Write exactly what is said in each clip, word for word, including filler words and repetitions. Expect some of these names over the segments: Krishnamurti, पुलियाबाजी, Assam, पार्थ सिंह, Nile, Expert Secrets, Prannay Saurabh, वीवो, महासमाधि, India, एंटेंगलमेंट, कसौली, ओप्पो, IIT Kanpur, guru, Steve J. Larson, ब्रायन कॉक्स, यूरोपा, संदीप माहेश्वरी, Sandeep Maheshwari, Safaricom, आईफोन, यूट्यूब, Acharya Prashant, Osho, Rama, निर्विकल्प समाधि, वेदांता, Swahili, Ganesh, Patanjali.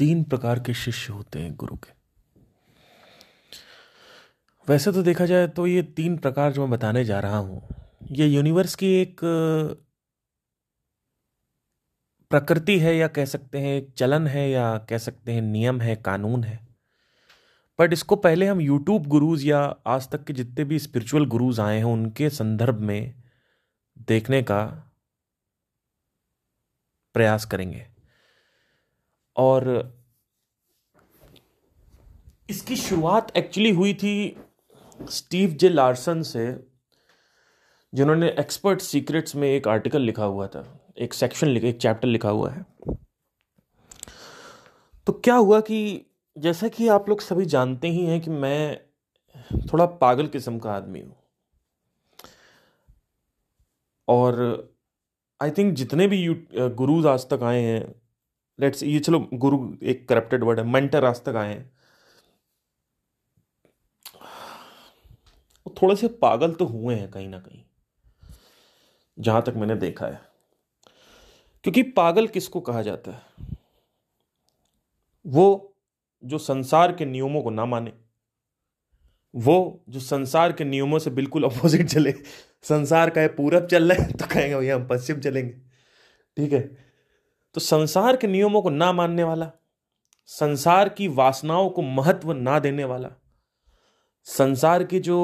तीन प्रकार के शिष्य होते हैं गुरु के। वैसे तो देखा जाए तो ये तीन प्रकार जो मैं बताने जा रहा हूँ ये यूनिवर्स की एक प्रकृति है, या कह सकते हैं एक चलन है, या कह सकते हैं नियम है, कानून है। बट इसको पहले हम यूट्यूब गुरुज या आज तक के जितने भी स्पिरिचुअल गुरुज आए हैं उनके संदर्भ में देखने का प्रयास करेंगे। और इसकी शुरुआत एक्चुअली हुई थी स्टीव जे लार्सन से, जिन्होंने एक्सपर्ट सीक्रेट्स में एक आर्टिकल लिखा हुआ था, एक सेक्शन लिखा, एक चैप्टर लिखा हुआ है। तो क्या हुआ कि जैसा कि आप लोग सभी जानते ही हैं कि मैं थोड़ा पागल किस्म का आदमी हूँ, और आई थिंक जितने भी गुरुज आज तक आए हैं, लेट्स ये चलो गुरु एक करप्टेड वर्ड है, मेंटर आज तक आए हैं, वो थोड़े से पागल तो हुए हैं कहीं ना कहीं, जहाँ तक मैंने देखा है। क्योंकि पागल किसको कहा जाता है? वो जो संसार के नियमों को ना माने, वो जो संसार के नियमों से बिल्कुल अपोजिट चले। संसार का है पूरब चल रहा है तो कहेंगे भैया हम पश्चिम चलेंगे, ठीक है। तो संसार के नियमों को ना मानने वाला, संसार की वासनाओं को महत्व ना देने वाला, संसार की जो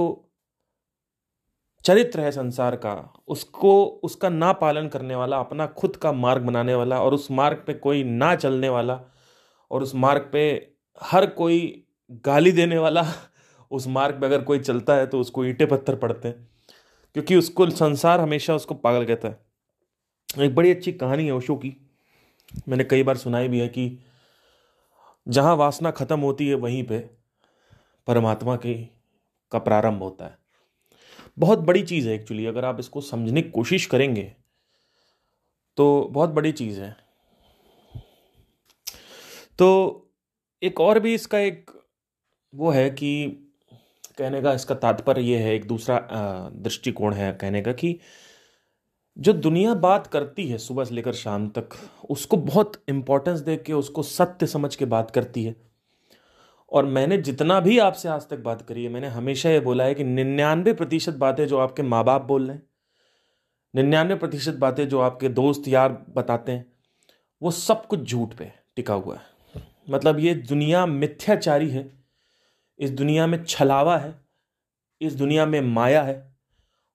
चरित्र है संसार का उसको उसका ना पालन करने वाला, अपना खुद का मार्ग बनाने वाला और उस मार्ग पे कोई ना चलने वाला, और उस मार्ग पे हर कोई गाली देने वाला, उस मार्ग पे अगर कोई चलता है तो उसको ईंटे पत्थर पड़ते हैं, क्योंकि उसको संसार हमेशा उसको पागल कहता है। एक बड़ी अच्छी कहानी है ओशो की, मैंने कई बार सुनाई भी है, कि जहाँ वासना ख़त्म होती है वहीं पे परमात्मा के का प्रारंभ होता है। बहुत बड़ी चीज़ है एक्चुअली, अगर आप इसको समझने की कोशिश करेंगे तो बहुत बड़ी चीज़ है। तो एक और भी इसका एक वो है कि कहने का इसका तात्पर्य ये है, एक दूसरा दृष्टिकोण है कहने का, कि जो दुनिया बात करती है सुबह से लेकर शाम तक, उसको बहुत इम्पोर्टेंस दे के, उसको सत्य समझ के बात करती है। और मैंने जितना भी आपसे आज तक बात करी है, मैंने हमेशा ये बोला है कि निन्यानवे प्रतिशत बातें जो आपके माँ बाप बोल रहे हैं, निन्यानवे प्रतिशत बातें जो आपके दोस्त यार बताते हैं, वो सब कुछ झूठ पे टिका हुआ है। मतलब ये दुनिया मिथ्याचारी है, इस दुनिया में छलावा है, इस दुनिया में माया है,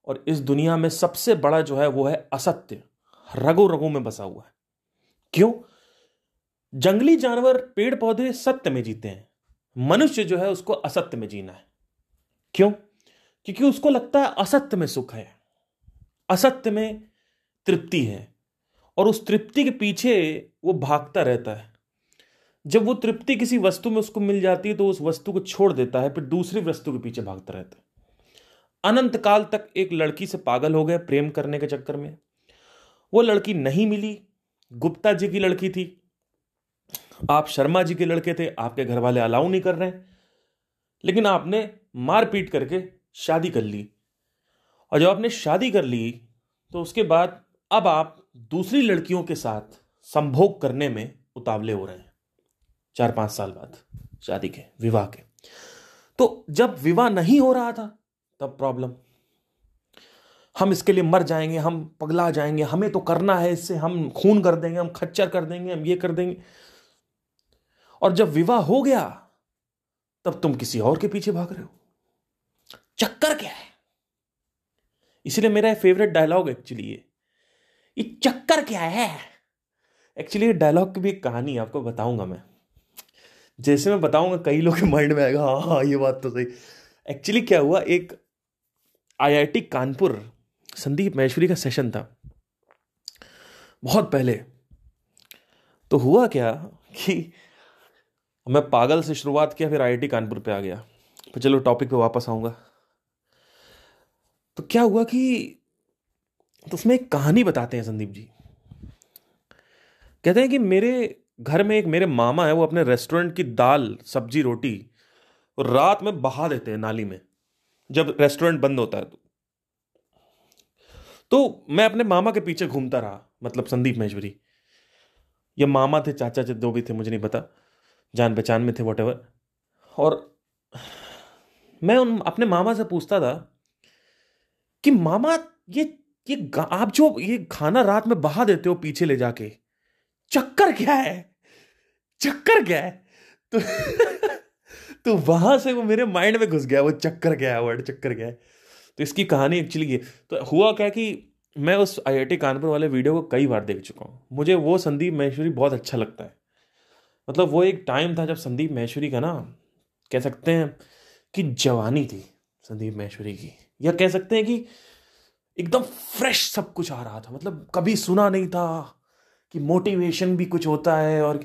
और इस दुनिया में सबसे बड़ा जो है वो है असत्य, रगों रगों में बसा हुआ है। क्यों? जंगली जानवर पेड़ पौधे सत्य में जीते हैं, मनुष्य जो है उसको असत्य में जीना है। क्यों? क्योंकि उसको लगता है असत्य में सुख है, असत्य में तृप्ति है, और उस तृप्ति के पीछे वो भागता रहता है। जब वो तृप्ति किसी वस्तु में उसको मिल जाती है तो उस वस्तु को छोड़ देता है, फिर दूसरी वस्तु के पीछे भागता रहता है। अनंत काल तक एक लड़की से पागल हो गया प्रेम करने के चक्कर में, वो लड़की नहीं मिली, गुप्ता जी की लड़की थी, आप शर्मा जी के लड़के थे, आपके घर वाले अलाउ नहीं कर रहे हैं, लेकिन आपने मारपीट करके शादी कर ली। और जब आपने शादी कर ली तो उसके बाद अब आप दूसरी लड़कियों के साथ संभोग करने में उतावले हो रहे हैं, चार पांच साल बाद शादी के, विवाह के। तो जब विवाह नहीं हो रहा था तब प्रॉब्लम, हम इसके लिए मर जाएंगे, हम पगला जाएंगे, हमें तो करना है, इससे हम खून कर देंगे, हम खच्चर कर देंगे, हम ये कर देंगे। और जब विवाह हो गया तब तुम किसी और के पीछे भाग रहे हो, चक्कर क्या है? इसलिए मेरा फेवरेट डायलॉग एक्चुअली ये ये चक्कर क्या है। एक्चुअली ये डायलॉग की भी एक कहानी आपको बताऊंगा मैं, जैसे मैं बताऊंगा कई लोग के माइंड में आएगा हाँ ये बात तो सही। एक्चुअली क्या हुआ, एक I I T Kanpur Sandeep Maheshwari का सेशन था बहुत पहले। तो हुआ क्या कि मैं पागल से शुरुआत किया, फिर आई आई टी कानपुर पे आ गया, पर चलो टॉपिक पे वापस आऊँगा। तो क्या हुआ कि तो उसमें एक कहानी बताते हैं संदीप जी, कहते हैं कि मेरे घर में एक मेरे मामा है, वो अपने रेस्टोरेंट की दाल सब्जी रोटी रात में बहा देते हैं नाली में जब रेस्टोरेंट बंद होता है। तो तो मैं अपने मामा के पीछे घूमता रहा, मतलब संदीप महेश्वरी, ये मामा थे, चाचा थे, दो भी थे, मुझे नहीं पता। जान पहचान में थे वॉटेवर। और मैं उन अपने मामा से पूछता था कि मामा ये ये आप जो ये खाना रात में बहा देते हो पीछे ले जाके, चक्कर क्या है, चक्कर क्या है? तो तो वहां से वो मेरे माइंड में घुस गया, वो चक्कर क्या है वर्ड, चक्कर क्या है। तो इसकी कहानी एक्चुअली ये तो हुआ क्या कि मैं उस आईआईटी कानपुर वाले वीडियो को कई बार देख चुका हूँ। मुझे वो संदीप माहेश्वरी बहुत अच्छा लगता है। मतलब वो एक टाइम था जब संदीप माहेश्वरी का ना कह सकते हैं कि जवानी थी संदीप माहेश्वरी की, या कह सकते हैं कि एकदम फ्रेश सब कुछ आ रहा था। मतलब कभी सुना नहीं था कि मोटिवेशन भी कुछ होता है और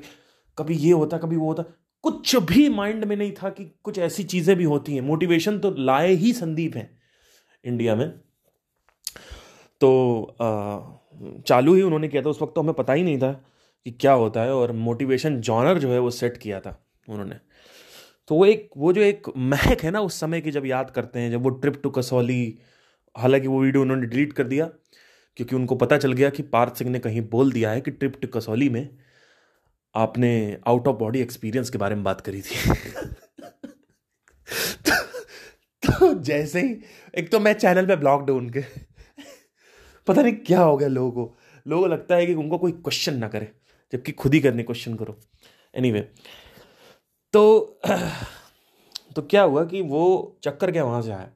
कभी ये होता कभी वो होता, कुछ भी माइंड में नहीं था कि कुछ ऐसी चीज़ें भी होती हैं। मोटिवेशन तो लाए ही संदीप हैं इंडिया में, तो आ, चालू ही उन्होंने किया था। उस वक्त तो हमें पता ही नहीं था कि क्या होता है, और मोटिवेशन जॉनर जो है वो सेट किया था उन्होंने। तो वो एक वो जो एक महक है ना उस समय की, जब याद करते हैं जब वो ट्रिप टू कसौली, हालांकि वो वीडियो उन्होंने डिलीट कर दिया क्योंकि उनको पता चल गया कि पार्थ सिंह ने कहीं बोल दिया है कि ट्रिप टू कसौली में आपने आउट ऑफ बॉडी एक्सपीरियंस के बारे में बात करी थी। तो, तो जैसे ही एक तो मैं चैनल पे ब्लॉक्ड हूँ उनके, पता नहीं क्या हो गया लोगों को, लोगों को लगता है कि उनको कोई क्वेश्चन ना करे, जबकि खुद ही करने क्वेश्चन करो। एनीवे anyway, तो तो क्या हुआ कि वो चक्कर क्या वहाँ से आया।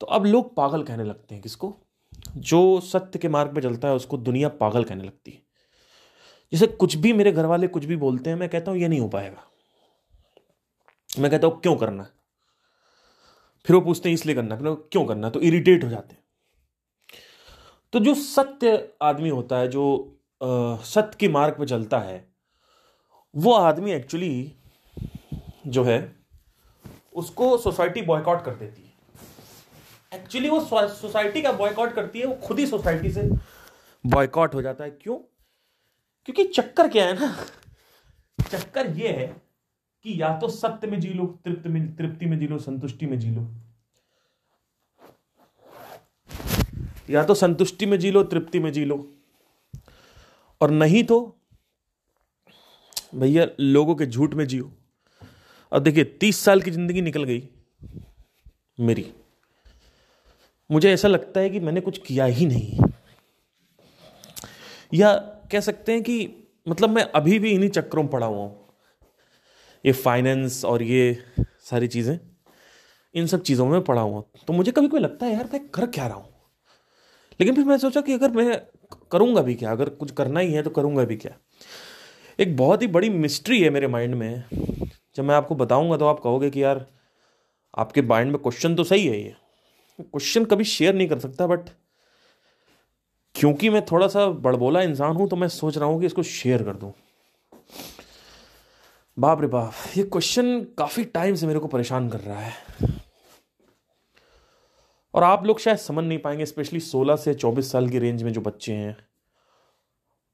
तो अब लोग पागल कहने लगते हैं किसको, जो सत्य के मार्ग पे चलता है उसको दुनिया पागल कहने लगती है। जैसे कुछ भी मेरे घर वाले कुछ भी बोलते हैं, मैं कहता हूँ ये नहीं हो पाएगा, मैं कहता हूँ क्यों करना, फिर वो पूछते हैं इसलिए करना, फिर क्यों करना, तो इरिटेट हो जाते हैं। तो जो सत्य आदमी होता है, जो सत्य के मार्ग पे चलता है, वो आदमी एक्चुअली जो है उसको सोसाइटी बॉयकॉट कर देती है। एक्चुअली वो सोसाइटी का बॉयकॉट करती है, वो खुद ही सोसाइटी से बॉयकॉट हो जाता है। क्यों? क्योंकि चक्कर क्या है ना, चक्कर ये है कि या तो सत्य में जी लो, तृप्ति में तृप्ति में जी लो, संतुष्टि में जी लो, या तो संतुष्टि में जी लो, तृप्ति में जी लो, और नहीं तो भैया लोगों के झूठ में जियो। अब देखिए तीस साल की जिंदगी निकल गई मेरी, मुझे ऐसा लगता है कि मैंने कुछ किया ही नहीं, या कह सकते हैं कि मतलब मैं अभी भी इन्हीं चक्करों में पड़ा हुआ हूँ। ये फाइनेंस और ये सारी चीज़ें, इन सब चीज़ों में पड़ा हुआ। तो मुझे कभी कोई लगता है यार मैं कर क्या रहा हूँ, लेकिन फिर मैं सोचा कि अगर मैं करूँगा भी क्या, अगर कुछ करना ही है तो करूँगा भी क्या। एक बहुत ही बड़ी मिस्ट्री है मेरे माइंड में, जब मैं आपको बताऊँगा तो आप कहोगे कि यार आपके माइंड में क्वेश्चन तो सही है, ये क्वेश्चन कभी शेयर नहीं कर सकता, बट क्योंकि मैं थोड़ा सा बड़बोला इंसान हूं तो मैं सोच रहा हूं कि इसको शेयर कर दूं। बाप रे बाप, ये क्वेश्चन काफी टाइम से मेरे को परेशान कर रहा है, और आप लोग शायद समझ नहीं पाएंगे, स्पेशली सोलह से चौबीस साल की रेंज में जो बच्चे हैं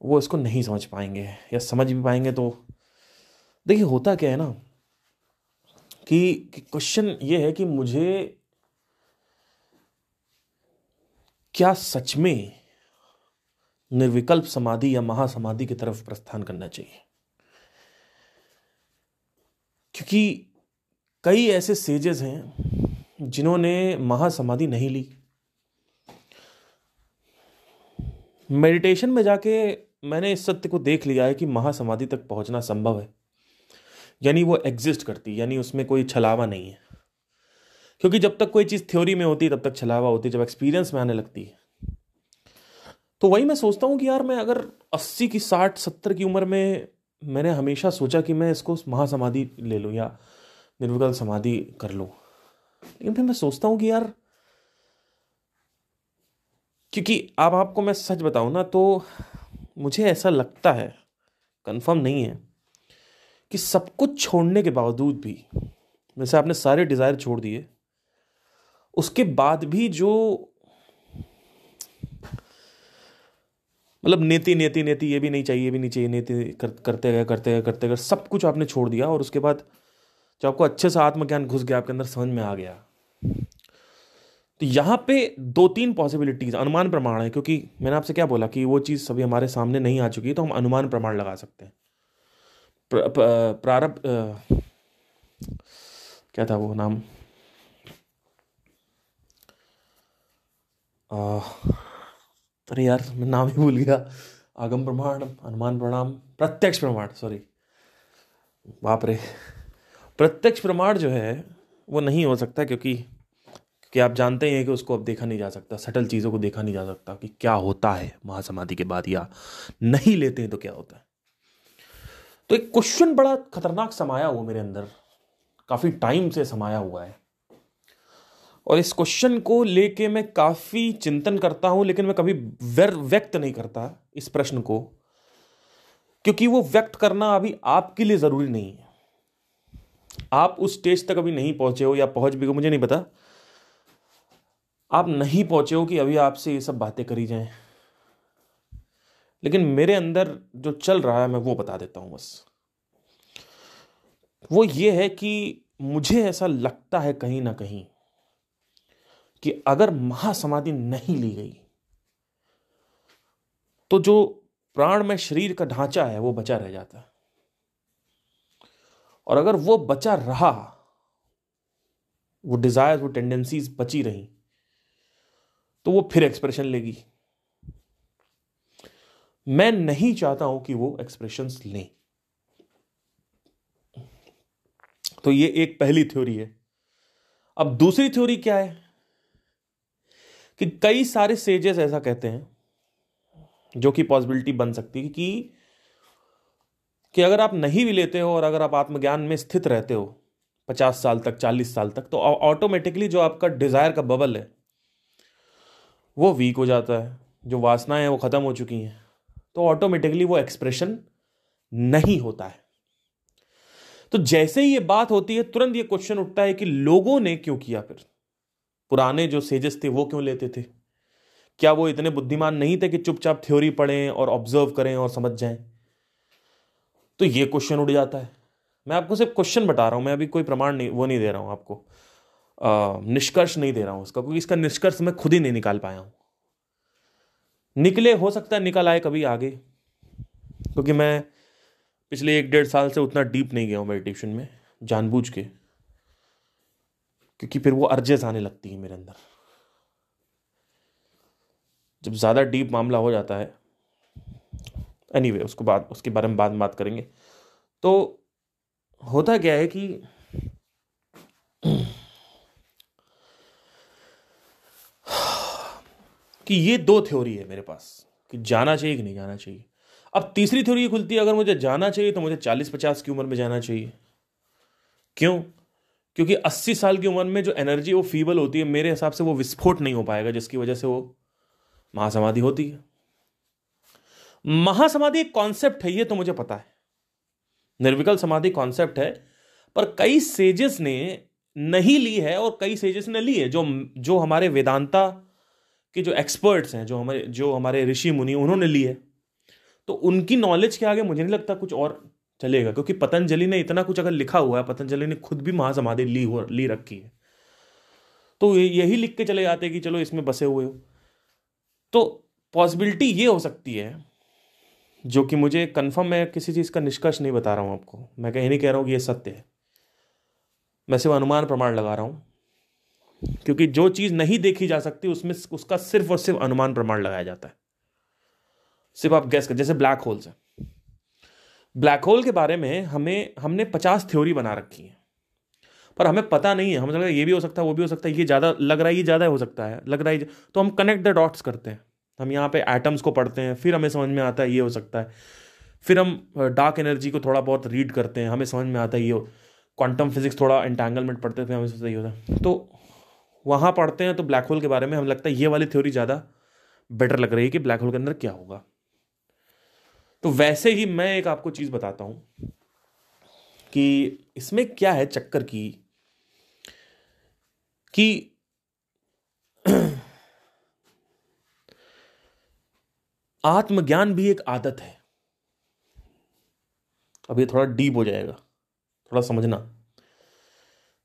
वो इसको नहीं समझ पाएंगे, या समझ भी पाएंगे तो देखिए होता क्या है ना कि क्वेश्चन ये है कि मुझे क्या सच में निर्विकल्प समाधि या महासमाधि की तरफ प्रस्थान करना चाहिए। क्योंकि कई ऐसे सेजेस हैं जिन्होंने महासमाधि नहीं ली, मेडिटेशन में जाके मैंने इस सत्य को देख लिया है कि महासमाधि तक पहुंचना संभव है, यानी वो एग्जिस्ट करती, यानी उसमें कोई छलावा नहीं है। क्योंकि जब तक कोई चीज़ थ्योरी में होती है तब तक छलावा होती है, जब एक्सपीरियंस में आने लगती है। तो वही मैं सोचता हूँ कि यार मैं अगर अस्सी की साठ सत्तर की उम्र में, मैंने हमेशा सोचा कि मैं इसको महासमाधि ले लूँ या निर्विकल्प समाधि कर लूँ, लेकिन फिर मैं सोचता हूँ कि यार, क्योंकि अब आपको मैं सच बताऊँ ना तो मुझे ऐसा लगता है, कन्फर्म नहीं है, कि सब कुछ छोड़ने के बावजूद भी, जैसे आपने सारे डिज़ायर छोड़ दिए, उसके बाद भी जो मतलब नेति नेति नेति ये भी नहीं चाहिए ये भी नहीं चाहिए, नेति कर, करते गए करते गए करते गए सब कुछ आपने छोड़ दिया, और उसके बाद जब आपको अच्छे से आत्मज्ञान घुस गया, आपके अंदर समझ में आ गया, तो यहाँ पे दो तीन पॉसिबिलिटीज, अनुमान प्रमाण है, क्योंकि मैंने आपसे क्या बोला कि वो चीज़ सभी हमारे सामने नहीं आ चुकी, तो हम अनुमान प्रमाण लगा सकते हैं। प्रारब्ध क्या था वो नाम, अरे यार मैं नाम ही भूल गया, आगम प्रमाण, अनुमान प्रणाम, प्रत्यक्ष प्रमाण, सॉरी बाप रे, प्रत्यक्ष प्रमाण जो है वो नहीं हो सकता क्योंकि कि आप जानते ही हैं कि उसको अब देखा नहीं जा सकता, सटल चीज़ों को देखा नहीं जा सकता कि क्या होता है महासमाधि के बाद या नहीं लेते हैं तो क्या होता है। तो एक क्वेश्चन बड़ा खतरनाक समाया हुआ मेरे अंदर, काफ़ी टाइम से समाया हुआ है और इस क्वेश्चन को लेके मैं काफ़ी चिंतन करता हूं, लेकिन मैं कभी व्यक्त नहीं करता इस प्रश्न को, क्योंकि वो व्यक्त करना अभी आपके लिए ज़रूरी नहीं है। आप उस स्टेज तक अभी नहीं पहुंचे हो या पहुंच भी हो मुझे नहीं पता, आप नहीं पहुंचे हो कि अभी आपसे ये सब बातें करी जाएं, लेकिन मेरे अंदर जो चल रहा है मैं वो बता देता हूं बस। वो ये है कि मुझे ऐसा लगता है कहीं ना कहीं कि अगर महासमाधि नहीं ली गई तो जो प्राण में शरीर का ढांचा है वो बचा रह जाता है, और अगर वो बचा रहा, वो डिजायर, वो टेंडेंसीज बची रही, तो वो फिर एक्सप्रेशन लेगी। मैं नहीं चाहता हूं कि वो एक्सप्रेशंस लें। तो ये एक पहली थ्योरी है। अब दूसरी थ्योरी क्या है कि कई सारे सेजेस ऐसा कहते हैं, जो कि पॉसिबिलिटी बन सकती है कि कि अगर आप नहीं भी लेते हो और अगर आप आत्मज्ञान में स्थित रहते हो पचास साल तक, चालीस साल तक, तो ऑटोमेटिकली जो आपका डिजायर का बबल है वो वीक हो जाता है, जो वासनाएं हैं वो ख़त्म हो चुकी हैं, तो ऑटोमेटिकली वो एक्सप्रेशन नहीं होता है। तो जैसे ही ये बात होती है तुरंत ये क्वेश्चन उठता है कि लोगों ने क्यों किया, फिर पुराने जो सेजेस थे वो क्यों लेते थे, क्या वो इतने बुद्धिमान नहीं थे कि चुपचाप थ्योरी पढ़ें और ऑब्जर्व करें और समझ जाएं। तो ये क्वेश्चन उठ जाता है। मैं आपको सिर्फ क्वेश्चन बता रहा हूँ, मैं अभी कोई प्रमाण नहीं वो नहीं दे रहा हूँ आपको, निष्कर्ष नहीं दे रहा हूं उसका, क्योंकि इसका निष्कर्ष मैं खुद ही नहीं निकाल पाया हूं। निकले हो सकता है निकल आए कभी आगे, क्योंकि मैं पिछले एक डेढ़ साल से उतना डीप नहीं गया हूं मेडिटेशन में जानबूझ के, क्योंकि फिर वो अर्जेस आने लगती है मेरे अंदर। जब ज़्यादा डीप मामला हो जाता है, एनीवे उसको बात उसके बारे में बाद में बात करेंगे। तो होता क्या है कि कि ये दो थ्योरी है मेरे पास कि जाना चाहिए कि नहीं जाना चाहिए। अब तीसरी थ्योरी ये खुलती है, अगर मुझे जाना चाहिए तो मुझे चालीस पचास की उम्र में जाना चाहिए। क्यों? क्योंकि अस्सी साल की उम्र में जो एनर्जी वो फीबल होती है, मेरे हिसाब से वो विस्फोट नहीं हो पाएगा, जिसकी वजह से वो महासमाधि होती है। महासमाधि एक कॉन्सेप्ट है, ये तो मुझे पता है, निर्विकल समाधि कॉन्सेप्ट है, पर कई सेजेस ने नहीं ली है और कई सेजेस ने ली है। जो जो हमारे वेदांता कि जो एक्सपर्ट्स हैं, जो हमारे जो हमारे ऋषि मुनि, उन्होंने लिए है, तो उनकी नॉलेज के आगे मुझे नहीं लगता कुछ और चलेगा, क्योंकि पतंजलि ने इतना कुछ अगर लिखा हुआ है, पतंजलि ने खुद भी महासमाधि ली हो ली रखी है, तो यही लिख के चले जाते कि चलो इसमें बसे हुए हो। तो पॉसिबिलिटी ये हो सकती है, जो कि मुझे कन्फर्म है, किसी चीज़ का निष्कर्ष नहीं बता रहा हूँ आपको, मैं कहीं नहीं कह रहा हूँ कि ये सत्य है, मैं सिर्फ अनुमान प्रमाण लगा रहा हूँ, क्योंकि जो चीज़ नहीं देखी जा सकती उसमें उसका सिर्फ और सिर्फ अनुमान प्रमाण लगाया जाता है, सिर्फ आप गैस कर। जैसे ब्लैक होल्स है, ब्लैक होल के बारे में हमें हमने पचास थ्योरी बना रखी है, पर हमें पता नहीं है, हमें लगता है ये भी हो सकता है, वो भी हो सकता है, ये ज़्यादा लग रहा है, ये ज़्यादा हो सकता है लग रहा है, तो हम कनेक्ट द डॉट्स करते हैं। हम यहाँ पे एटम्स को पढ़ते हैं, फिर हमें समझ में आता है ये हो सकता है, फिर हम डार्क एनर्जी को थोड़ा बहुत रीड करते हैं, हमें समझ में आता है ये हो, क्वांटम फिजिक्स थोड़ा एंटेंगलमेंट पढ़ते थे, हमें समझ ये होता है, तो वहाँ पढ़ते हैं। तो ब्लैक होल के बारे में हमें लगता है ये वाली थ्योरी ज़्यादा बेटर लग रही है कि ब्लैक होल के अंदर क्या होगा। तो वैसे ही मैं एक आपको चीज़ बताता हूँ कि इसमें क्या है चक्कर की, कि आत्मज्ञान भी एक आदत है। अब ये थोड़ा डीप हो जाएगा, थोड़ा समझना।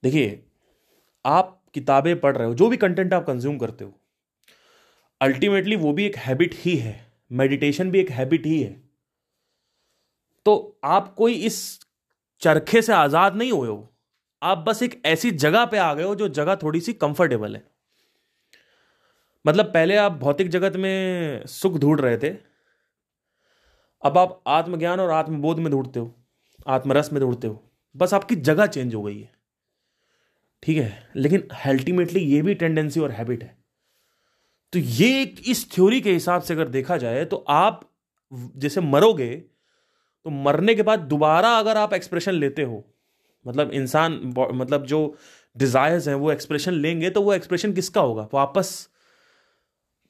देखिए, आप किताबें पढ़ रहे हो, जो भी कंटेंट आप कंज्यूम करते हो, अल्टीमेटली वो भी एक हैबिट ही है, मेडिटेशन भी एक हैबिट ही है। तो आप कोई इस चरखे से आज़ाद नहीं हुए हो, आप बस एक ऐसी जगह पे आ गए हो जो जगह थोड़ी सी कंफर्टेबल है। मतलब पहले आप भौतिक जगत में सुख ढूंढ रहे थे, अब आप आत्मज्ञान और आत्मबोध में ढूंढते हो, आत्मरस में ढूंढते हो, बस आपकी जगह चेंज हो गई है। ठीक है, लेकिन अल्टीमेटली ये भी टेंडेंसी और हैबिट है। तो ये इस थ्योरी के हिसाब से अगर देखा जाए तो आप जैसे मरोगे तो मरने के बाद दोबारा अगर आप एक्सप्रेशन लेते हो, मतलब इंसान मतलब जो डिजायर्स हैं वो एक्सप्रेशन लेंगे, तो वो एक्सप्रेशन किसका होगा? वापस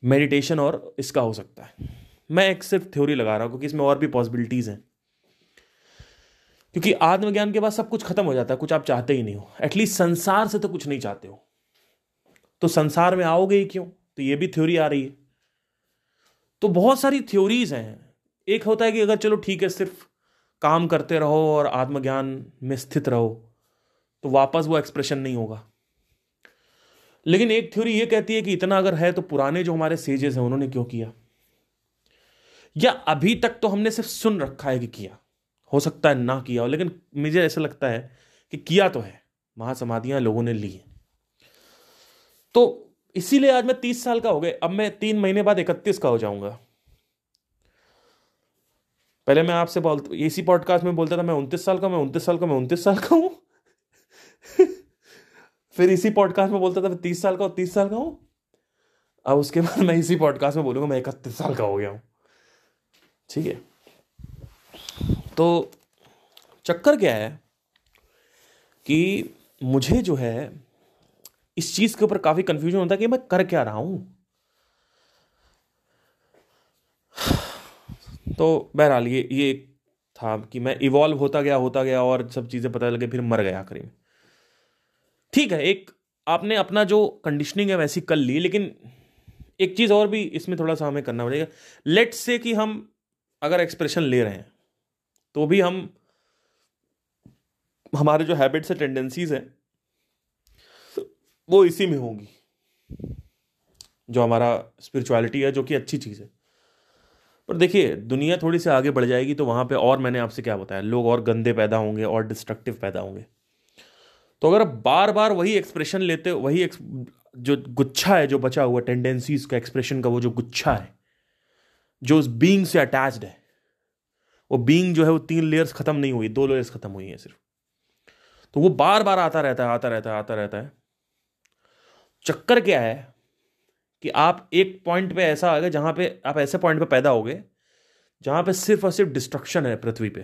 मेडिटेशन और इसका हो सकता है। मैं एक सिर्फ थ्योरी लगा रहा हूँ क्योंकि इसमें और भी पॉसिबिलिटीज़ हैं, क्योंकि आत्मज्ञान के बाद सब कुछ खत्म हो जाता है, कुछ आप चाहते ही नहीं हो, एटलीस्ट संसार से तो कुछ नहीं चाहते हो, तो संसार में आओगे ही क्यों? तो ये भी थ्योरी आ रही है। तो बहुत सारी थ्योरीज हैं। एक होता है कि अगर चलो ठीक है सिर्फ काम करते रहो और आत्मज्ञान में स्थित रहो तो वापस वो एक्सप्रेशन नहीं होगा, लेकिन एक थ्योरी ये कहती है कि इतना अगर है तो पुराने जो हमारे सेजेस हैं उन्होंने क्यों किया, या अभी तक तो हमने सिर्फ सुन रखा है कि किया, हो सकता है ना किया हो, लेकिन मुझे ऐसा लगता है कि किया तो है, महासमाधियां लोगों ने ली। तो इसीलिए आज मैं तीस साल का हो गया, अब मैं तीन महीने बाद इकतीस का हो जाऊंगा। पहले मैं आपसे बोलता इसी पॉडकास्ट में बोलता था मैं उनतीस साल का मैं उनतीस साल का मैं उनतीस साल का हूँ फिर इसी पॉडकास्ट में बोलता था मैं तीस साल का और तीस साल का हूँ, अब उसके बाद मैं इसी पॉडकास्ट में बोलूँगा मैं इकतीस साल का हो गया हूँ। ठीक है, तो चक्कर क्या है कि मुझे जो है इस चीज के ऊपर काफी कंफ्यूजन होता है कि मैं कर क्या रहा हूं। तो बहरहाल ये ये था कि मैं इवॉल्व होता गया होता गया और सब चीजें पता लगे, फिर मर गया करीब। ठीक है, एक आपने अपना जो कंडीशनिंग है वैसी कर ली, लेकिन एक चीज और भी इसमें थोड़ा सा हमें करना पड़ेगा। लेट्स से कि हम अगर एक्सप्रेशन ले रहे हैं तो भी हम हमारे जो हैबिट्स है टेंडेंसीज है वो इसी में होंगी, जो हमारा स्पिरिचुअलिटी है, जो कि अच्छी चीज़ है। पर देखिए दुनिया थोड़ी सी आगे बढ़ जाएगी तो वहाँ पे और मैंने आपसे क्या बताया, लोग और गंदे पैदा होंगे और डिस्ट्रक्टिव पैदा होंगे। तो अगर आप बार बार वही एक्सप्रेशन लेते, वही एक्स, जो गुच्छा है, जो बचा हुआ टेंडेंसीज का एक्सप्रेशन का वो जो गुच्छा है जो उस बीइंग से अटैच्ड है, वो बीइंग जो है वो तीन लेयर्स खत्म नहीं हुई, दो लेयर्स खत्म हुई हैं सिर्फ, तो वो बार बार आता रहता है आता रहता है आता रहता है। चक्कर क्या है कि आप एक पॉइंट पे ऐसा आ गए जहाँ पे आप ऐसे पॉइंट पे पैदा हो गए जहाँ पे सिर्फ और सिर्फ डिस्ट्रक्शन है पृथ्वी पे।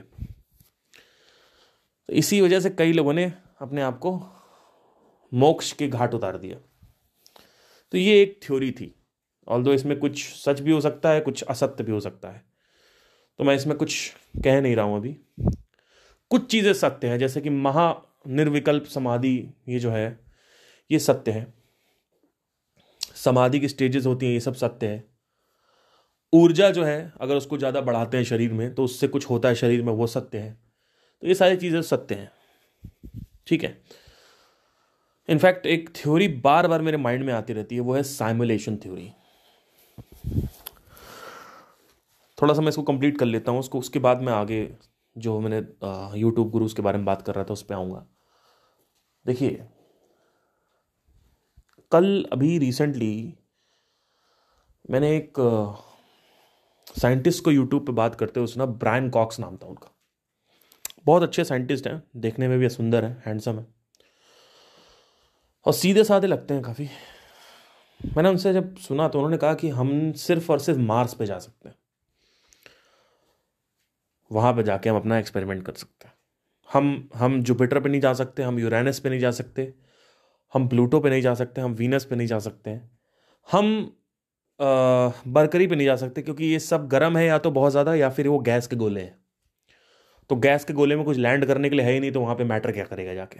तो इसी वजह से कई लोगों ने अपने आप को मोक्ष के घाट उतार दिया। तो ये एक थ्योरी थी, ऑल्दो इसमें कुछ सच भी हो सकता है, कुछ असत्य भी हो सकता है, तो मैं इसमें कुछ कह नहीं रहा हूँ अभी। कुछ चीज़ें सत्य हैं, जैसे कि महानिर्विकल्प समाधि, ये जो है ये सत्य है, समाधि की स्टेजेस होती हैं, ये सब सत्य है। ऊर्जा जो है अगर उसको ज़्यादा बढ़ाते हैं शरीर में तो उससे कुछ होता है शरीर में, वो सत्य है। तो ये सारी चीज़ें सत्य हैं। ठीक है, इनफैक्ट एक थ्योरी बार बार मेरे माइंड में आती रहती है, वो है साइमुलेशन थ्योरी। थोड़ा सा मैं इसको कंप्लीट कर लेता हूँ, उसको उसके बाद मैं आगे जो मैंने यूट्यूब गुरु के बारे में बात कर रहा था उस पर आऊँगा। देखिए कल अभी रिसेंटली मैंने एक साइंटिस्ट को यूट्यूब पे बात करते हुए सुना, ब्रायन कॉक्स नाम था उनका, बहुत अच्छे साइंटिस्ट हैं, देखने में भी सुंदर हैं, हैंडसम हैं और सीधे साधे लगते हैं काफ़ी। मैंने उनसे जब सुना तो उन्होंने कहा कि हम सिर्फ और सिर्फ मार्स पे जा सकते हैं, वहाँ पे जाके हम अपना एक्सपेरिमेंट कर सकते हैं। हम हम जुपिटर पे नहीं जा सकते, हम यूरेनस पे नहीं जा सकते, हम प्लूटो पे नहीं जा सकते, हम वीनस पे नहीं जा सकते हैं, हम आ, बर्करी पे नहीं जा सकते, क्योंकि ये सब गर्म है या तो बहुत ज़्यादा या फिर वो गैस के गोले हैं। तो गैस के गोले में कुछ लैंड करने के लिए है ही नहीं, तो वहाँ पर मैटर क्या करेगा जाके।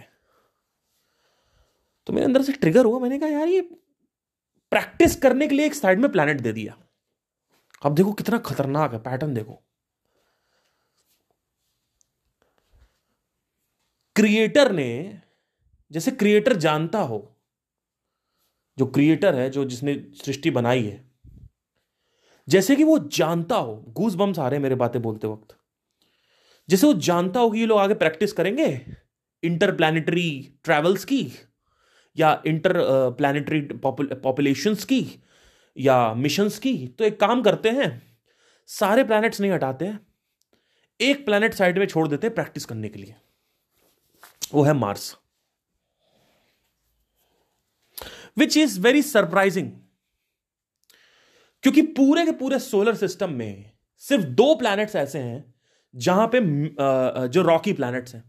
तो मेरे अंदर से ट्रिगर हुआ, मैंने कहा यार ये प्रैक्टिस करने के लिए एक साइड में प्लैनेट दे दिया। अब देखो कितना खतरनाक है पैटर्न, देखो क्रिएटर ने, जैसे क्रिएटर जानता हो, जो क्रिएटर है, जो जिसने सृष्टि बनाई है, जैसे कि वो जानता हो, गूज बम्स आ रहे हैं मेरे बातें बोलते वक्त, जैसे वो जानता हो कि ये लोग आगे प्रैक्टिस करेंगे इंटरप्लैनेटरी ट्रैवल्स की या इंटर प्लैनेटरी पॉपुलेशंस की या मिशंस की, तो एक काम करते हैं, सारे प्लैनेट्स नहीं हटाते हैं, एक प्लैनेट साइड में छोड़ देते हैं प्रैक्टिस करने के लिए, वो है Mars, which is very surprising, क्योंकि पूरे के पूरे सोलर सिस्टम में सिर्फ दो प्लैनेट्स ऐसे हैं जहां पे जो रॉकी प्लैनेट्स हैं,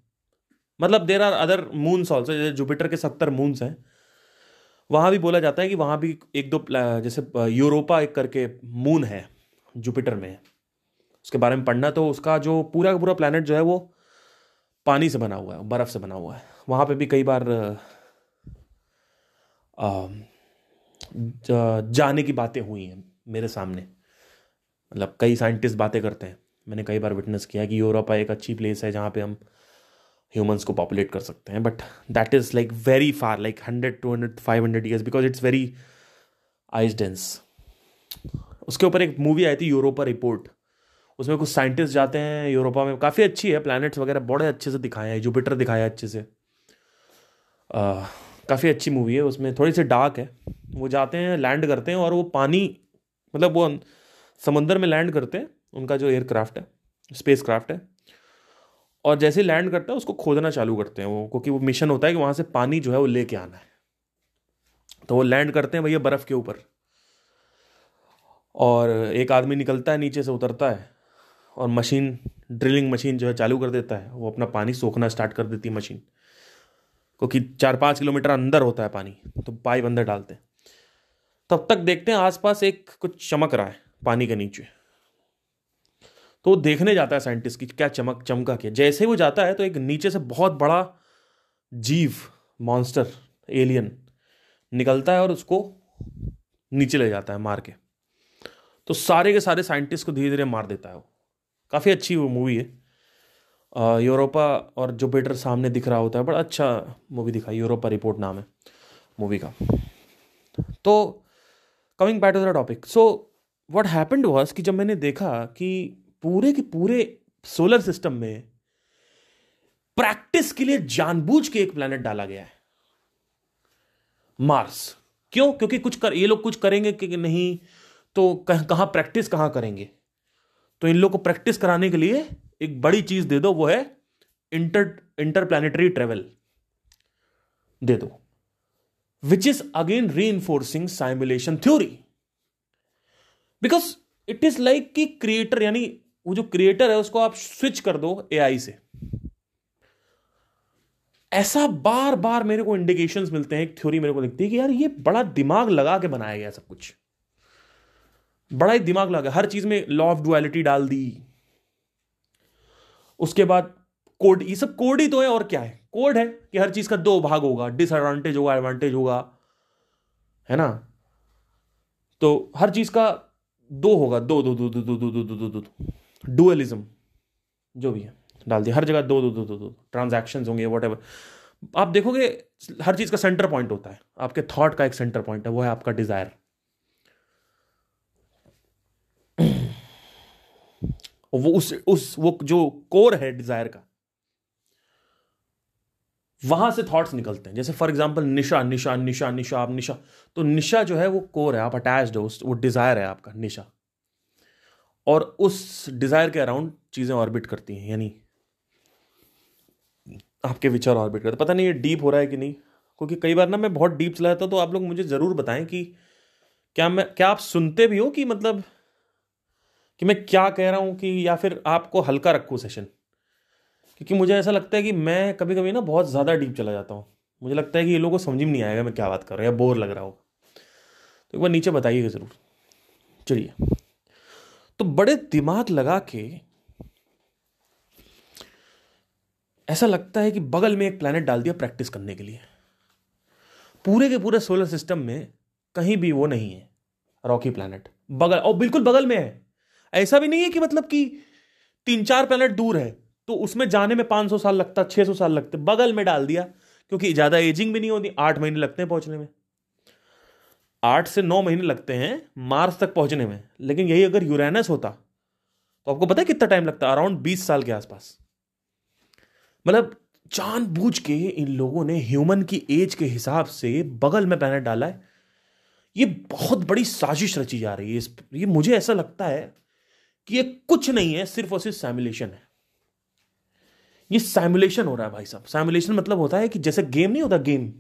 मतलब there are other moons also, जैसे जुपिटर के सत्तर मून्स हैं, वहां भी बोला जाता है कि वहां भी एक दो, जैसे यूरोपा एक करके मून है जुपिटर में, उसके बारे में पढ़ना, तो उसका जो पूरा का पूरा प्लैनेट जो है वो पानी से बना हुआ है, बर्फ से बना हुआ है, वहां पे भी कई बार आ, जाने की बातें हुई हैं मेरे सामने, मतलब कई साइंटिस्ट बातें करते हैं, मैंने कई बार विटनेस किया कि यूरोपा एक अच्छी प्लेस है जहाँ पे हम ह्यूमंस को पॉपुलेट कर सकते हैं, but that is like very far, like hundred two hundred five hundred years, because it's very ice dense. उसके ऊपर एक मूवी आई थी यूरोपा रिपोर्ट, उसमें कुछ साइंटिस्ट जाते हैं यूरोपा में, काफ़ी अच्छी है, प्लैनेट्स वगैरह बड़े अच्छे से दिखाए हैं, जुपिटर दिखाया है अच्छे से, काफ़ी अच्छी मूवी है, उसमें थोड़ी सी डार्क है, वो जाते हैं लैंड करते हैं और वो पानी, मतलब वो समंदर में लैंड करते हैं, उनका जो एयरक्राफ्ट है, स्पेसक्राफ्ट है, और जैसे लैंड करता है उसको खोदना चालू करते हैं वो, क्योंकि वो मिशन होता है कि वहाँ से पानी जो है वो लेके आना है, तो वो लैंड करते हैं भैया बर्फ़ के ऊपर, और एक आदमी निकलता है, नीचे से उतरता है और मशीन, ड्रिलिंग मशीन जो है चालू कर देता है, वो अपना पानी सोखना स्टार्ट कर देती है मशीन, क्योंकि चार पाँच किलोमीटर अंदर होता है पानी, तो पाइप अंदर डालते हैं, तब तक देखते हैं आसपास एक कुछ चमक रहा है पानी के नीचे, तो वो देखने जाता है साइंटिस्ट की क्या चमक चमका के, जैसे ही वो जाता है तो एक नीचे से बहुत बड़ा जीव, मॉन्स्टर, एलियन निकलता है और उसको नीचे ले जाता है मार के, तो सारे के सारे साइंटिस्ट को धीरे धीरे मार देता है वो, काफ़ी अच्छी वो मूवी है, यूरोपा और जुपिटर सामने दिख रहा होता है, बड़ा अच्छा मूवी दिखा, यूरोपा रिपोर्ट नाम है मूवी का। तो coming back to the topic, so what happened was कि जब मैंने देखा कि पूरे के पूरे सोलर सिस्टम में प्रैक्टिस के लिए जानबूझ के एक प्लैनेट डाला गया है, मार्स। क्यों? क्योंकि कुछ कर ये लोग कुछ करेंगे कि नहीं, तो कह, कहाँ प्रैक्टिस कहाँ करेंगे, तो इन लोगों को प्रैक्टिस कराने के लिए एक बड़ी चीज दे दो, वो है इंटर इंटरप्लैनेटरी ट्रेवल दे दो, which is again reinforcing simulation theory, because it is like कि creator, यानी वो जो creator है उसको आप switch कर दो A I से। ऐसा बार बार मेरे को indications मिलते हैं, एक theory मेरे को दिखती है कि यार ये बड़ा दिमाग लगा के बनाया गया, सब कुछ बड़ा ही दिमाग लगा, हर चीज में law of duality डाल दी, उसके बाद कोड, ये सब कोड ही तो है और क्या है, कोड है कि हर चीज का दो भाग होगा, डिसएडवांटेज होगा, एडवांटेज होगा, है ना, तो हर चीज का दो होगा, दो दो दो दो दो दो दो दो दो डुअलिज्म जो भी है डाल दिया, हर जगह दो दो दो दो ट्रांजैक्शंस होंगे, व्हाटएवर, आप देखोगे हर चीज का सेंटर पॉइंट होता है, आपके थॉट का एक सेंटर पॉइंट है, वो है आपका डिजायर, वो उस उस वो जो कोर है डिजायर का, वहां से थॉट्स निकलते हैं, जैसे फॉर एग्जांपल निशा निशा निशा निशा आप निशा, तो निशा जो है वो कोर है, आप अटैच्ड हो, वो डिजायर है आपका निशा, और उस डिजायर के अराउंड चीजें ऑर्बिट करती हैं, यानी आपके विचार ऑर्बिट करते। पता नहीं ये डीप हो रहा है कि नहीं, क्योंकि कई बार ना मैं बहुत डीप चला जाता हूं, तो आप लोग मुझे जरूर बताएं कि क्या मैं क्या आप सुनते भी हो कि मतलब कि मैं क्या कह रहा हूँ, कि या फिर आपको हल्का रखूँ सेशन, क्योंकि मुझे ऐसा लगता है कि मैं कभी कभी ना बहुत ज़्यादा डीप चला जाता हूँ, मुझे लगता है कि ये लोगों को समझ में नहीं आएगा मैं क्या बात कर रहा हूँ या बोर लग रहा होगा, तो एक बार नीचे बताइएगा ज़रूर। चलिए, तो बड़े दिमाग लगा के ऐसा लगता है कि बगल में एक प्लैनेट डाल दिया प्रैक्टिस करने के लिए, पूरे के पूरे सोलर सिस्टम में कहीं भी वो नहीं है रॉकी प्लैनेट, बगल और बिल्कुल बगल में है, ऐसा भी नहीं है कि मतलब कि तीन चार प्लैनेट दूर है तो उसमें जाने में पाँच सौ साल लगता, छह सौ साल लगते, बगल में डाल दिया, क्योंकि ज़्यादा एजिंग भी नहीं होती, आठ महीने लगते हैं पहुंचने में, आठ से नौ महीने लगते हैं मार्स तक पहुंचने में, लेकिन यही अगर यूरेनस होता तो आपको पता है कितना टाइम लगता, अराउंड बीस साल के आसपास, मतलब जानबूझ के इन लोगों ने ह्यूमन की एज के हिसाब से बगल में पैनल डाला है। ये बहुत बड़ी साजिश रची जा रही है इस, ये मुझे ऐसा लगता है कि ये कुछ नहीं है, सिर्फ और सिर्फ सिमुलेशन है। ये सिमुलेशन हो रहा है भाई साहब। सिमुलेशन मतलब होता है कि जैसे गेम नहीं होता, game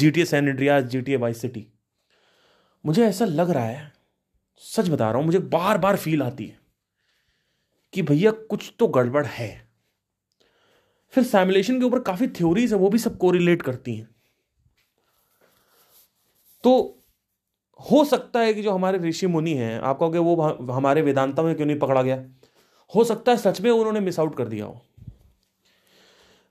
G T A San Andreas, G T A Vice City. मुझे ऐसा लग रहा है, सच बता रहा हूं, मुझे बार बार फील आती है कि भैया कुछ तो गड़बड़ है। फिर सिमुलेशन के ऊपर काफी थ्योरीज है, वो भी सब कोरिलेट करती हैं। तो हो सकता है कि जो हमारे ऋषि मुनि हैं, आप कहोगे वो हमारे वेदांता में क्यों नहीं पकड़ा गया, हो सकता है सच में उन्होंने मिस आउट कर दिया हो।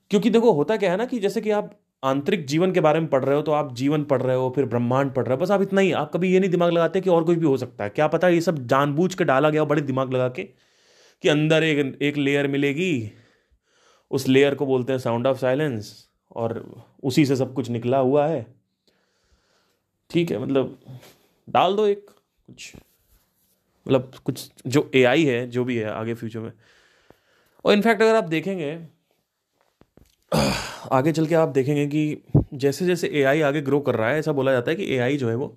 क्योंकि देखो होता क्या है ना कि जैसे कि आप आंतरिक जीवन के बारे में पढ़ रहे हो, तो आप जीवन पढ़ रहे हो, फिर ब्रह्मांड पढ़ रहे हो, बस आप इतना ही। आप कभी ये नहीं दिमाग लगाते कि और कुछ भी हो सकता है। क्या पता ये सब जानबूझ के डाला गया हो बड़े दिमाग लगा के, कि अंदर एक एक लेयर मिलेगी, उस लेयर को बोलते हैं साउंड ऑफ साइलेंस, और उसी से सब कुछ निकला हुआ है। ठीक है, मतलब डाल दो एक कुछ, मतलब कुछ जो एआई है, जो भी है आगे फ्यूचर में। और इनफैक्ट अगर आप देखेंगे आगे चल के, आप देखेंगे कि जैसे जैसे एआई आगे ग्रो कर रहा है, ऐसा बोला जाता है कि एआई जो है वो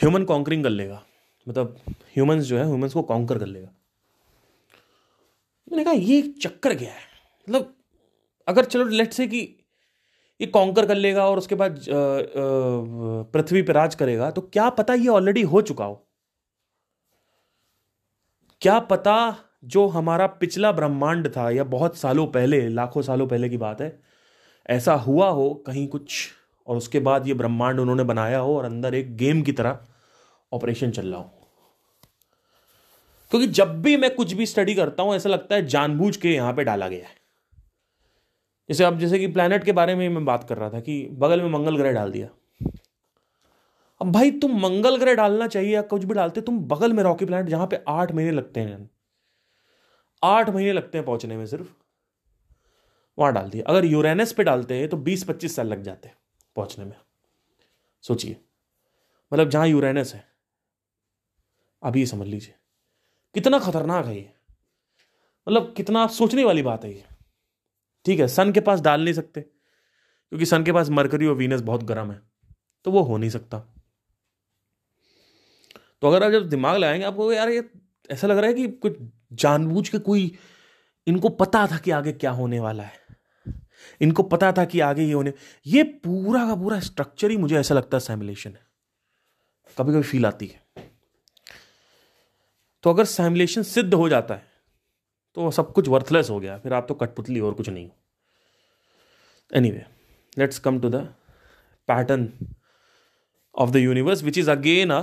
ह्यूमन कॉन्करिंग कर लेगा, मतलब ह्यूमंस जो है ह्यूमंस को कॉन्कर कर लेगा। मैंने कहा ये चक्कर क्या है, मतलब अगर चलो लेट से कि ये कॉन्कर कर लेगा और उसके बाद पृथ्वी पर राज करेगा, तो क्या पता ये ऑलरेडी हो चुका हो। क्या पता जो हमारा पिछला ब्रह्मांड था, या बहुत सालों पहले, लाखों सालों पहले की बात है, ऐसा हुआ हो कहीं कुछ, और उसके बाद ये ब्रह्मांड उन्होंने बनाया हो और अंदर एक गेम की तरह ऑपरेशन चल रहा हो। क्योंकि जब भी मैं कुछ भी स्टडी करता हूं, ऐसा लगता है जानबूझ के यहाँ पे डाला गया है। जैसे अब जैसे कि प्लैनेट के बारे में मैं बात कर रहा था कि बगल में मंगल ग्रह डाल दिया। अब भाई तुम मंगल ग्रह डालना चाहिए या कुछ भी डालते, तुम बगल में रॉकी प्लैनेट, जहां पे आठ महीने लगते हैं आठ महीने लगते हैं पहुंचने में सिर्फ, वहां डाल दिया। अगर यूरेनस पे डालते हैं तो बीस पच्चीस साल लग जाते हैं पहुंचने में। सोचिए, मतलब जहां यूरेनस है, अब ये समझ लीजिए कितना खतरनाक है ये, मतलब कितना आप सोचने वाली बात है ये। ठीक है, सन के पास डाल नहीं सकते क्योंकि सन के पास मरकरी और वीनस बहुत गर्म है, तो वो हो नहीं सकता। तो अगर आप जब दिमाग लगाएंगे, आपको यार ये ऐसा लग रहा है कि कुछ जानबूझ के, कोई इनको पता था कि आगे क्या होने वाला है, इनको पता था कि आगे ये होने, ये पूरा का पूरा स्ट्रक्चर ही मुझे ऐसा लगता है सिमुलेशन है, कभी कभी फील आती है। तो अगर सिमुलेशन सिद्ध हो जाता है तो सब कुछ वर्थलेस हो गया, फिर आप तो कठपुतली और कुछ नहीं हो। Anyway, let's come to the pattern of the universe, which is again a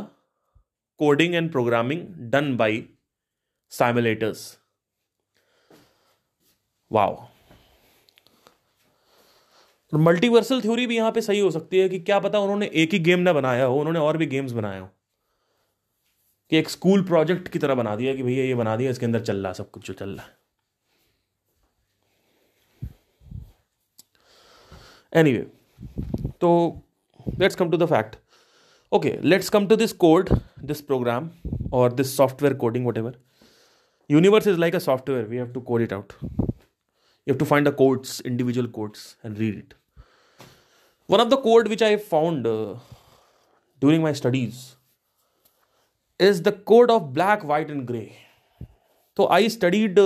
coding and programming done by simulators. Wow, multiversal theory भी यहां पे सही हो सकती है कि क्या पता उन्होंने एक ही गेम ना बनाया हो, उन्होंने और भी गेम्स बनाए हो, कि एक स्कूल प्रोजेक्ट की तरह बना दिया कि भैया ये बना दिया, इसके अंदर चल रहा सब कुछ जो चल रहा है। Anyway, so let's come to the fact. Okay, let's come to this code, this program or this software coding, whatever. Universe is like a software. We have to code it out. You have to find the codes, individual codes, and read it. One of the code which I found during my studies is the code of black, white and grey. So I studied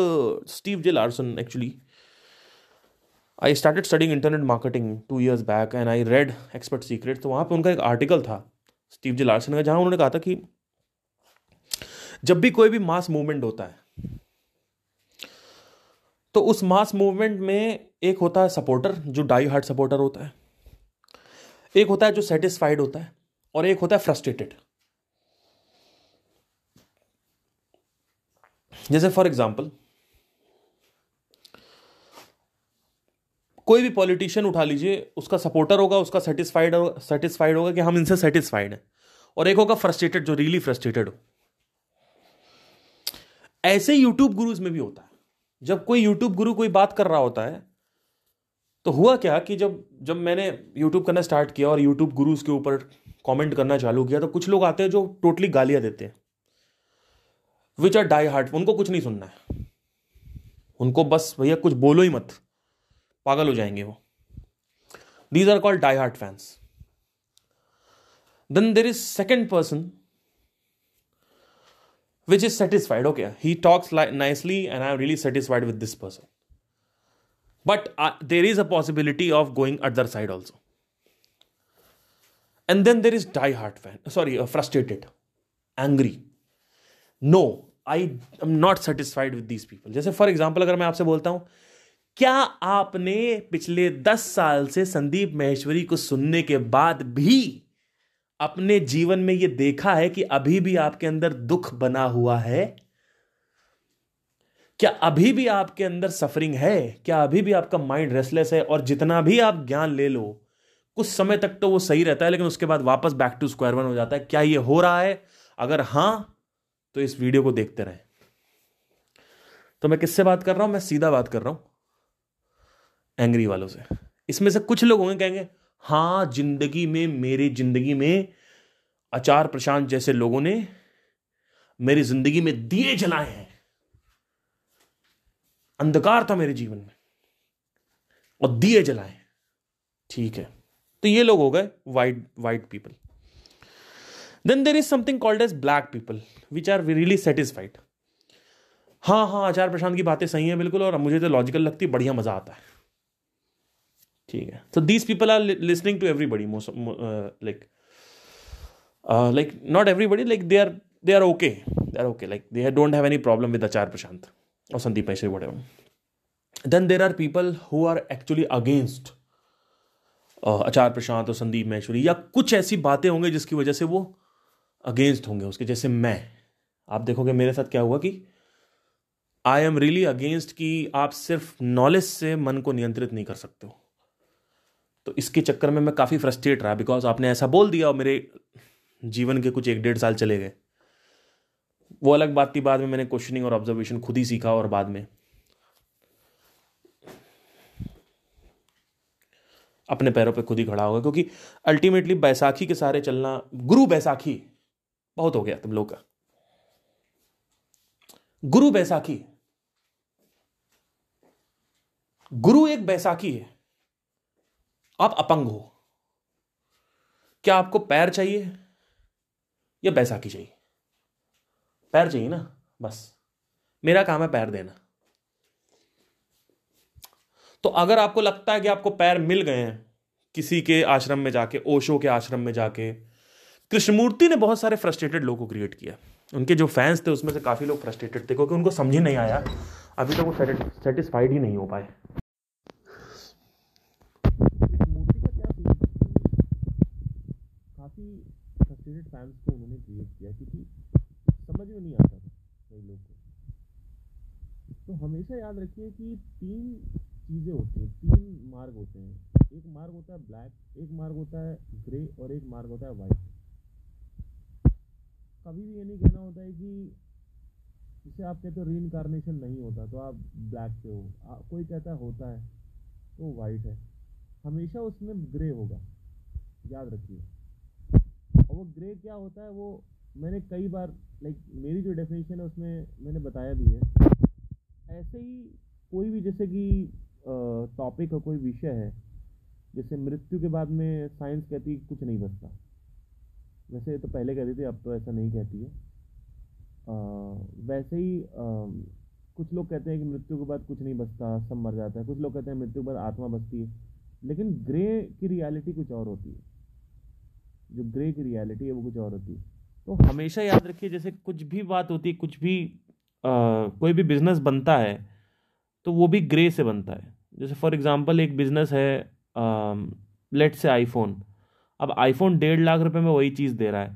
Steve J. Larson actually. I started studying internet marketing two years back and I read Expert Secrets. तो वहाँ पर उनका एक article था Steve J. Larson का, जहाँ उन्होंने कहा था कि जब भी कोई भी मास मूवमेंट होता है तो उस मास मूवमेंट में एक होता है सपोर्टर जो डाई हार्ड सपोर्टर होता है, एक होता है जो सेटिस्फाइड होता है, और एक होता है फ्रस्ट्रेटेड। जैसे फॉर एग्जाम्पल कोई भी पॉलिटिशियन उठा लीजिए, उसका सपोर्टर होगा, उसका सेटिस्फाइड सेटिस्फाइड होगा कि हम इनसे सेटिस्फाइड हैं, और एक होगा फ्रस्ट्रेटेड जो रियली फ्रस्ट्रेटेड हो। ऐसे यूट्यूब गुरुज में भी होता है। जब कोई यूट्यूब गुरु कोई बात कर रहा होता है, तो हुआ क्या कि जब जब मैंने यूट्यूब करना स्टार्ट किया और यूट्यूब गुरुज के ऊपर कॉमेंट करना चालू किया, तो कुछ लोग आते हैं जो टोटली गालियां देते हैं, विच आर डाई हार्ट, उनको कुछ नहीं सुनना है। उनको बस भैया कुछ बोलो ही मत, पागल हो जाएंगे वो. These are called die-hard fans. Then there is second person which is satisfied. Okay, he talks li- nicely and I am really satisfied with this person. But uh, there is a possibility of going other side also. And then there is die-hard fan. Sorry, uh, frustrated, angry. No, I am not satisfied with these people. जैसे for example अगर मैं आपसे बोलता हूँ, क्या आपने पिछले दस साल से संदीप महेश्वरी को सुनने के बाद भी अपने जीवन में यह देखा है कि अभी भी आपके अंदर दुख बना हुआ है? क्या अभी भी आपके अंदर सफरिंग है? क्या अभी भी आपका माइंड रेस्टलेस है? और जितना भी आप ज्ञान ले लो कुछ समय तक तो वो सही रहता है, लेकिन उसके बाद वापस बैक टू स्क्वायर वन हो जाता है. क्या ये हो रहा है? अगर हां तो इस वीडियो को देखते रहें. तो मैं किससे बात कर रहा हूं? मैं सीधा बात कर रहा हूं एंग्री वालों से. इसमें से कुछ लोग होंगे कहेंगे हाँ जिंदगी में, मेरी जिंदगी में आचार्य प्रशांत जैसे लोगों ने मेरी जिंदगी में दिए जलाए हैं, अंधकार था मेरे जीवन में और दिए जलाए. ठीक है, तो ये लोग हो गए white white people. Then there is something called as black people which are really satisfied. हाँ हाँ आचार्य प्रशांत की बातें सही हैं बिल्कुल, और मुझे तो लॉजिकल लगती है, बढ़िया मजा आता है. ठीक है, तो these people are listening to everybody, most like like not everybody, like they are they are okay they are okay like they don't have any problem with Acharya Prashant और Sandeep Maheshwari whatever. Then there are people who are actually against Acharya Prashant और संदीप महेश्वरी, या कुछ ऐसी बातें होंगे जिसकी वजह से वो अगेंस्ट होंगे उसके. जैसे मैं, आप देखोगे मेरे साथ क्या हुआ कि आई एम रियली अगेंस्ट कि आप सिर्फ नॉलेज से मन को नियंत्रित नहीं कर सकते हो. तो इसके चक्कर में मैं काफ़ी फ्रस्ट्रेट रहा, बिकॉज आपने ऐसा बोल दिया और मेरे जीवन के कुछ एक डेढ़ साल चले गए. वो अलग बात थी, बाद में मैंने क्वेश्चनिंग और ऑब्जर्वेशन खुद ही सीखा और बाद में अपने पैरों पे खुद ही खड़ा होगा, क्योंकि अल्टीमेटली बैसाखी के सारे चलना, गुरु बैसाखी बहुत हो गया तुम लोग का. गुरु बैसाखी, गुरु एक बैसाखी है, आप अपंग हो. क्या आपको पैर चाहिए या बैसाखी चाहिए? पैर चाहिए ना, बस मेरा काम है पैर देना. तो अगर आपको लगता है कि आपको पैर मिल गए हैं किसी के आश्रम में जाके, ओशो के आश्रम में जाके, कृष्णमूर्ति ने बहुत सारे फ्रस्ट्रेटेड लोगों को क्रिएट किया. उनके जो फैंस थे उसमें से काफी लोग फ्रस्ट्रेटेड थे क्योंकि उनको समझ ही नहीं आया, अभी तक वो सेटिस्फाइड ही नहीं हो पाए. फ्रस्ट्रेटेड फैंस को उन्होंने क्रिएट किया क्योंकि समझ में नहीं आता था कई लोग को. तो हमेशा याद रखिए कि तीन चीज़ें होती हैं, तीन मार्ग होते हैं. एक मार्ग होता है ब्लैक, एक मार्ग होता है ग्रे और एक मार्ग होता है वाइट. कभी भी ये नहीं कहना होता है कि जिसे आप कहते हो री इनकारनेशन नहीं होता तो आप ब्लैक पे हो, कोई कहता है होता है तो वाइट है, हमेशा उसमें ग्रे होगा, याद रखिए. और वो ग्रे क्या होता है, वो मैंने कई बार लाइक मेरी जो डेफिनेशन है उसमें मैंने बताया भी है. ऐसे ही कोई भी जैसे कि टॉपिक का कोई विषय है, जैसे मृत्यु के बाद में साइंस कहती कुछ नहीं बचता, वैसे तो पहले कहती थी अब तो ऐसा नहीं कहती है. आ, वैसे ही आ, कुछ लोग कहते हैं कि मृत्यु के बाद कुछ नहीं बचता, सब मर जाता है. कुछ लोग कहते हैं मृत्यु के बाद आत्मा बचती है, लेकिन ग्रे की रियलिटी कुछ और होती है, जो ग्रे की रियलिटी है वो कुछ और होती है. तो हमेशा याद रखिए जैसे कुछ भी बात होती है, कुछ भी आ, कोई भी बिजनेस बनता है तो वो भी ग्रे से बनता है. जैसे फॉर एग्जांपल एक बिजनेस है लेट से आईफोन, अब आईफोन डेढ़ लाख रुपए में वही चीज़ दे रहा है,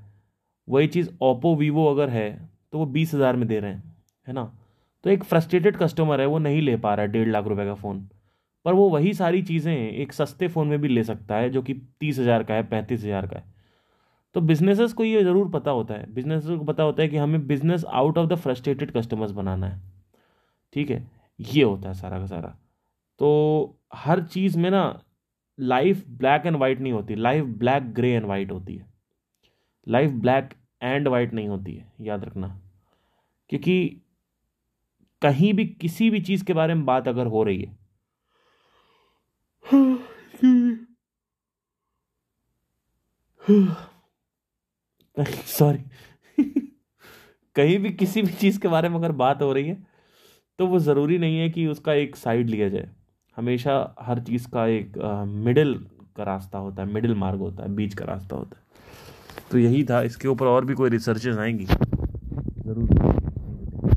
वही चीज़ ओप्पो वीवो अगर है तो वो बीस हज़ार में दे रहे हैं, है ना. तो एक फ्रस्ट्रेटेड कस्टमर है, वो नहीं ले पा रहा है डेढ़ लाख रुपये का फ़ोन, पर वो वही सारी चीज़ें एक सस्ते फ़ोन में भी ले सकता है जो कि तीस हज़ार का है, पैंतीस हज़ार का है. तो बिजनेसेस को ये ज़रूर पता होता है, बिजनेसेस को पता होता है कि हमें business out of the frustrated customers बनाना है. ठीक है, ये होता है सारा का सारा. तो हर चीज़ में ना लाइफ ब्लैक एंड वाइट नहीं होती, life black grey and white होती है, लाइफ ब्लैक एंड वाइट नहीं होती है, याद रखना. क्योंकि कहीं भी किसी भी चीज के बारे में बात अगर हो रही है, सॉरी, कहीं भी किसी भी चीज के बारे में अगर बात हो रही है तो वो जरूरी नहीं है कि उसका एक साइड लिया जाए। हमेशा हर चीज का एक मिडिल का रास्ता होता है, मिडिल मार्ग होता है, बीच का रास्ता होता है। तो यही था, इसके ऊपर और भी कोई रिसर्चेस आएंगी जरूर।